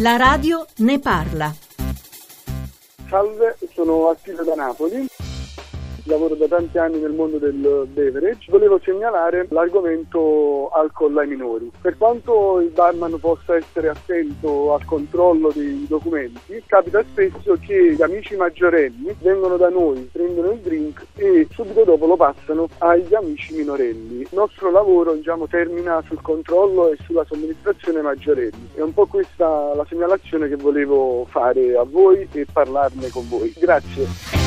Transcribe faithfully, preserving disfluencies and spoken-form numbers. La radio ne parla. Salve, sono Attilio da Napoli. Lavoro da tanti anni nel mondo del beverage. Volevo segnalare l'argomento alcol ai minori. Per quanto il barman possa essere attento al controllo dei documenti, capita spesso che gli amici maggiorenni vengono da noi, prendono il drink e subito dopo lo passano agli amici minorenni. Il nostro lavoro, diciamo, termina sul controllo e sulla somministrazione maggiorenni. È un po' questa la segnalazione che volevo fare a voi e parlarne con voi. Grazie.